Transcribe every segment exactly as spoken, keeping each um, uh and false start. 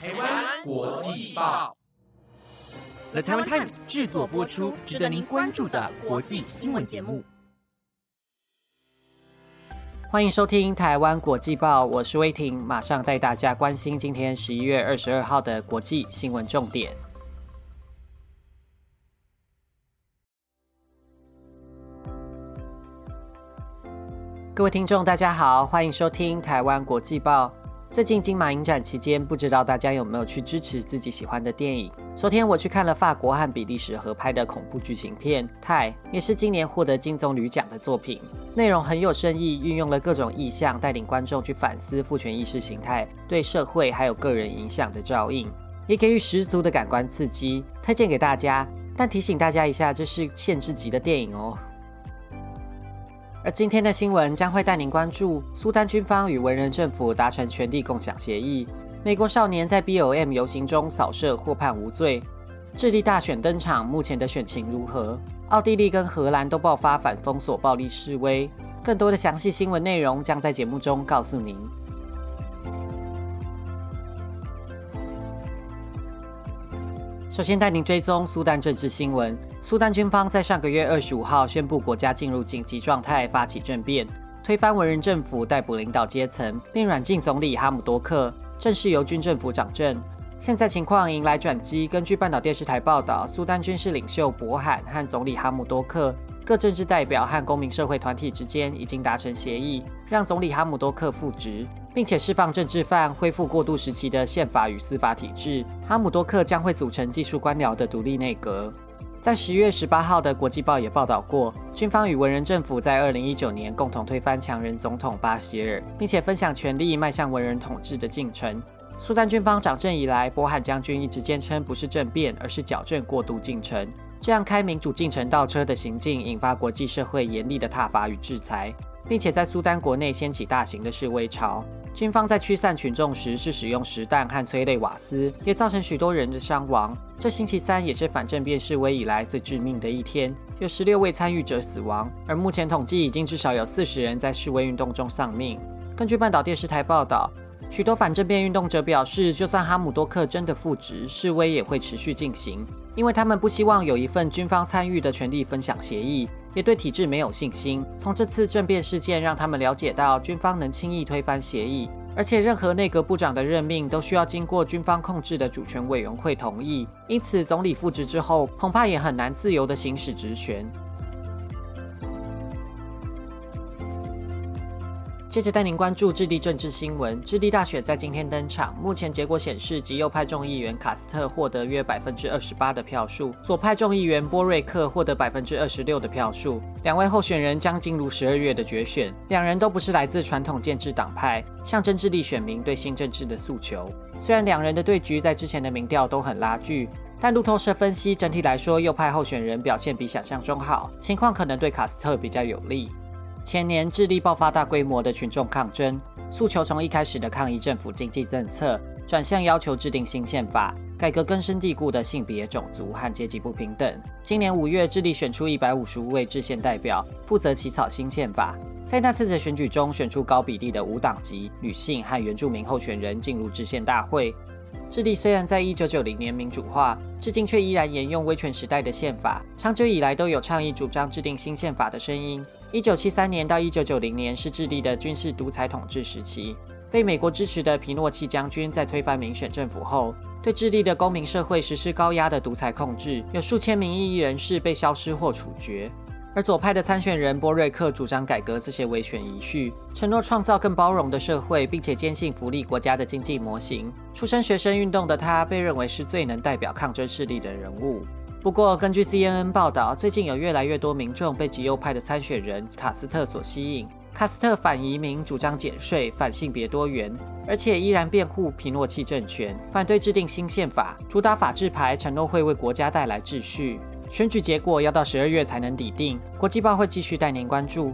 台湾国际报 The Taiwan Times 制作播出，值得您关注的国际新闻节目。欢迎收听台湾国际报，我是威婷，马上带大家关心今天十一月二十二号的国际新闻重点。各位听众大家好，欢迎收听台湾国际报。最近金马影展期间，不知道大家有没有去支持自己喜欢的电影。昨天我去看了法国和比利时合拍的恐怖剧情片《Tai》，也是今年获得金棕榈奖的作品。内容很有深意，运用了各种意象，带领观众去反思父权意识形态对社会还有个人影响的照应，也给予十足的感官刺激，推荐给大家。但提醒大家一下，这是限制级的电影哦。而今天的新闻将会带您关注：苏丹军方与文人政府达成权力共享协议；美国少年在 B L M 游行中扫射获判无罪；智利大选登场，目前的选情如何？奥地利跟荷兰都爆发反封锁暴力示威。更多的详细新闻内容将在节目中告诉您。首先带您追踪苏丹政治新闻。苏丹军方在上个月二十五号宣布国家进入紧急状态，发起政变，推翻文人政府，逮捕领导阶层，并软禁总理哈姆多克，正式由军政府掌政。现在情况迎来转机，根据半岛电视台报道，苏丹军事领袖博罕和总理哈姆多克、各政治代表和公民社会团体之间已经达成协议，让总理哈姆多克复职，并且释放政治犯，恢复过渡时期的宪法与司法体制。哈姆多克将会组成技术官僚的独立内阁。在十月十八号的国际报也报道过，军方与文人政府在二零一九年共同推翻强人总统巴希尔，并且分享权力，迈向文人统治的进程。苏丹军方掌政以来，博罕将军一直坚称不是政变，而是矫正过渡进程。这样开民主进程倒车的行径，引发国际社会严厉的挞伐与制裁，并且在苏丹国内掀起大型的示威潮。军方在驱散群众时是使用实弹和催泪瓦斯，也造成许多人的伤亡。这星期三也是反政变示威以来最致命的一天，有十六位参与者死亡，而目前统计已经至少有四十人在示威运动中丧命。根据半岛电视台报道，许多反政变运动者表示，就算哈姆多克真的复职，示威也会持续进行，因为他们不希望有一份军方参与的权力分享协议，也对体制没有信心。从这次政变事件让他们了解到，军方能轻易推翻协议，而且任何内阁部长的任命都需要经过军方控制的主权委员会同意，因此总理复职之后，恐怕也很难自由地行使职权。接着带您关注智利政治新闻。智利大选在今天登场，目前结果显示，极右派众议员卡斯特获得约 百分之二十八 的票数，左派众议员波瑞克获得 百分之二十六 的票数。两位候选人将进入十二月的决选，两人都不是来自传统建制党派，象征智利选民对新政治的诉求。虽然两人的对局在之前的民调都很拉锯，但路透社分析，整体来说，右派候选人表现比想象中好，情况可能对卡斯特比较有利。前年智利爆发大规模的群众抗争，诉求从一开始的抗议政府经济政策，转向要求制定新宪法，改革根深蒂固的性别、种族和阶级不平等。今年五月，智利选出一百五十五位制宪代表，负责起草新宪法。在那次的选举中，选出高比例的无党籍、女性和原住民候选人进入制宪大会。智利虽然在一九九零年民主化，至今却依然沿用威权时代的宪法，长久以来都有倡议主张制定新宪法的声音。一九七三年到一九九零年是智利的军事独裁统治时期，被美国支持的皮诺契将军在推翻民选政府后，对智利的公民社会实施高压的独裁控制，有数千名异议人士被消失或处决。而左派的参选人波瑞克主张改革这些威权遗绪，承诺创造更包容的社会，并且坚信福利国家的经济模型。出身学生运动的他被认为是最能代表抗争势力的人物。不过根据 C N N 报道，最近有越来越多民众被极右派的参选人卡斯特所吸引。卡斯特反移民，主张减税，反性别多元，而且依然辩护皮诺契政权，反对制定新宪法，主打法治牌，承诺会为国家带来秩序。选举结果要到十二月才能底定，国际报会继续带您关注。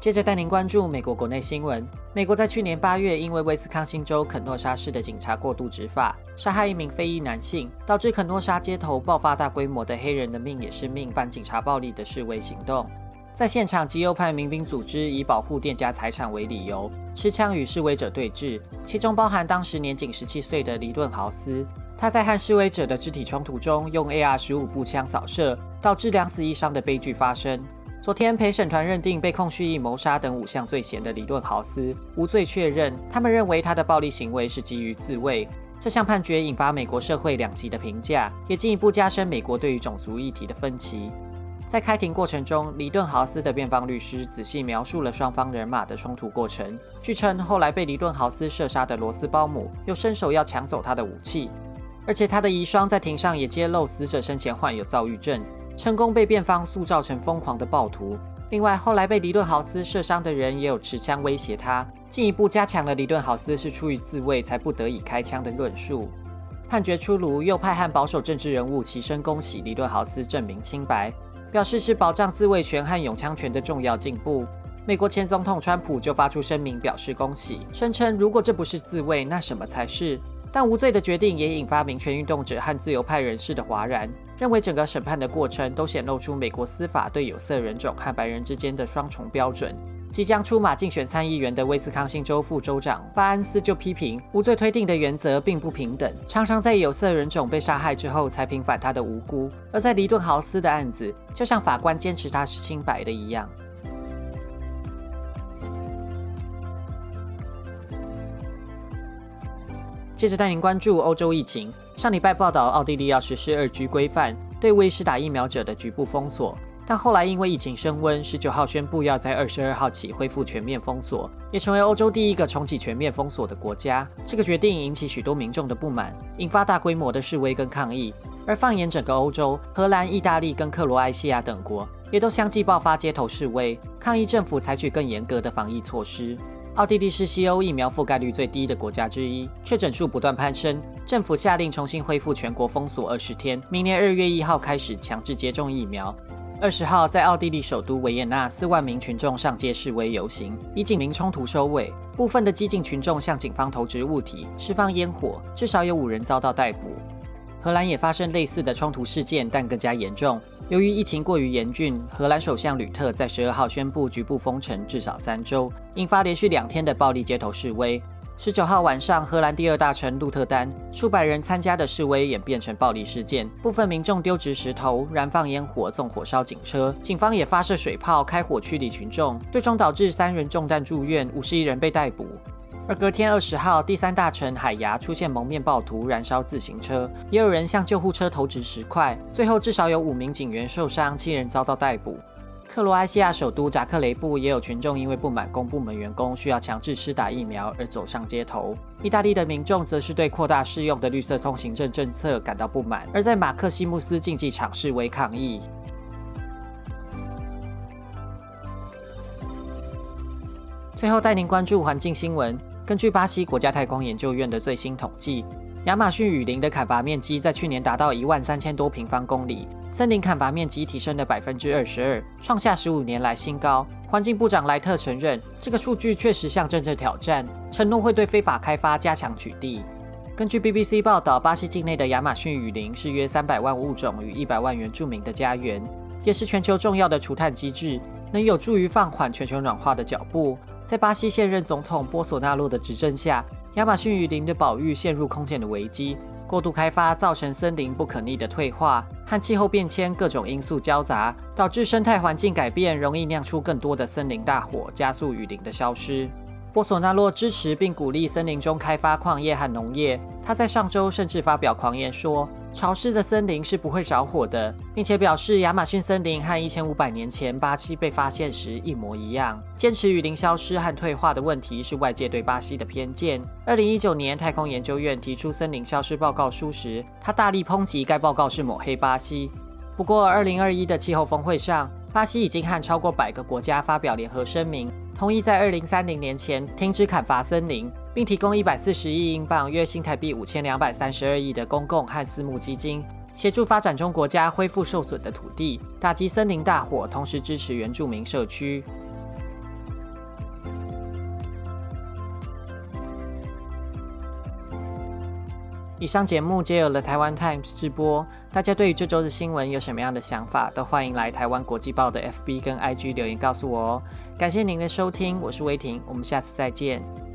接着带您关注美国国内新闻。美国在去年八月因为威斯康星州肯诺莎市的警察过度执法，杀害一名非裔男性，导致肯诺莎街头爆发大规模的黑人的命也是命反警察暴力的示威行动。在现场，极右派民兵组织以保护店家财产为理由，持枪与示威者对峙，其中包含当时年仅十七岁的黎顿豪斯。他在和示威者的肢体冲突中用 A R 十五 步枪扫射，导致两死一伤的悲剧发生。昨天陪审团认定被控蓄意谋杀等五项罪嫌的黎顿豪斯无罪确认，他们认为他的暴力行为是基于自卫。这项判决引发美国社会两极的评价，也进一步加深美国对于种族议题的分歧。在开庭过程中，黎顿豪斯的辩方律师仔细描述了双方人马的冲突过程。据称，后来被黎顿豪斯射杀的罗斯鲍姆又伸手要抢走他的武器，而且他的遗孀在庭上也揭露死者生前患有躁郁症，成功被辩方塑造成疯狂的暴徒。另外，后来被黎顿豪斯射伤的人也有持枪威胁他，进一步加强了黎顿豪斯是出于自卫才不得已开枪的论述。判决出炉，右派和保守政治人物齐声恭喜黎顿豪斯证明清白，表示是保障自卫权和拥枪权的重要进步。美国前总统川普就发出声明表示恭喜，声称如果这不是自卫，那什么才是？但无罪的决定也引发民权运动者和自由派人士的哗然，认为整个审判的过程都显露出美国司法对有色人种和白人之间的双重标准。即将出马竞选参议员的威斯康星州副州长巴恩斯就批评无罪推定的原则并不平等，常常在有色人种被杀害之后才平反他的无辜，而在黎顿豪斯的案子，就像法官坚持他是清白的一样。接着带您关注欧洲疫情。上礼拜报道，奥地利要实施二 G 规范，对未施打疫苗者的局部封锁。但后来因为疫情升温，十九号宣布要在二十二号起恢复全面封锁，也成为欧洲第一个重启全面封锁的国家。这个决定引起许多民众的不满，引发大规模的示威跟抗议。而放眼整个欧洲，荷兰、意大利跟克罗埃西亚等国也都相继爆发街头示威，抗议政府采取更严格的防疫措施。奥地利是西欧疫苗覆盖率最低的国家之一，确诊数不断攀升，政府下令重新恢复全国封锁二十天，明年二月一号开始强制接种疫苗。二十号，在奥地利首都维也纳，四万名群众上街示威游行，以警民冲突收尾。部分的激进群众向警方投掷物体、释放烟火，至少有五人遭到逮捕。荷兰也发生类似的冲突事件，但更加严重。由于疫情过于严峻，荷兰首相吕特在十二号宣布局部封城至少三周，引发连续两天的暴力街头示威。十九号晚上，荷兰第二大城鹿特丹，数百人参加的示威演变成暴力事件，部分民众丢掷石头、燃放烟火，纵火烧警车，警方也发射水炮开火驱离群众，最终导致三人中弹住院，五十一人被逮捕。而隔天二十号，第三大城海牙出现蒙面暴徒燃烧自行车，也有人向救护车投掷石块，最后至少有五名警员受伤，七人遭到逮捕。克罗埃西亚首都扎克雷布也有群众因为不满公部门员工需要强制施打疫苗而走上街头。意大利的民众则是对扩大适用的绿色通行证政策感到不满，而在马克西穆斯竞技场示威抗议。最后带您关注环境新闻。根据巴西国家太空研究院的最新统计，亚马逊雨林的砍伐面积在去年达到一万三千多平方公里，森林砍伐面积提升了百分之二十二，创下十五年来新高。环境部长莱特承认，这个数据确实象征着挑战，承诺会对非法开发加强取缔。根据 B B C 报道，巴西境内的亚马逊雨林是约三百万物种与一百万原住民的家园，也是全球重要的除碳机制，能有助于放缓全球暖化的脚步。在巴西现任总统波索纳洛的执政下，亚马逊雨林的保育陷入空前的危机，过度开发造成森林不可逆的退化，和气候变迁各种因素交杂，导致生态环境改变，容易酿出更多的森林大火，加速雨林的消失。波索纳洛支持并鼓励森林中开发矿业和农业，他在上周甚至发表狂言说，潮湿的森林是不会着火的，并且表示亚马逊森林和一千五百年前巴西被发现时一模一样。坚持雨林消失和退化的问题是外界对巴西的偏见。二零一九年太空研究院提出森林消失报告书时，他大力抨击该报告是抹黑巴西。不过二零二一的气候峰会上，巴西已经和超过百个国家发表联合声明，同意在二零三零年前停止砍伐森林，并提供一百四十亿英镑约新台币五千两百三十二亿的公共和私募基金，协助发展中国家恢复受损的土地，打击森林大火，同时支持原住民社区。以上节目皆有了 Taiwan Times 直播，大家对于这周的新闻有什么样的想法，都欢迎来台湾国际报的 F B 跟 I G 留言告诉我哦。感谢您的收听，我是威婷，我们下次再见。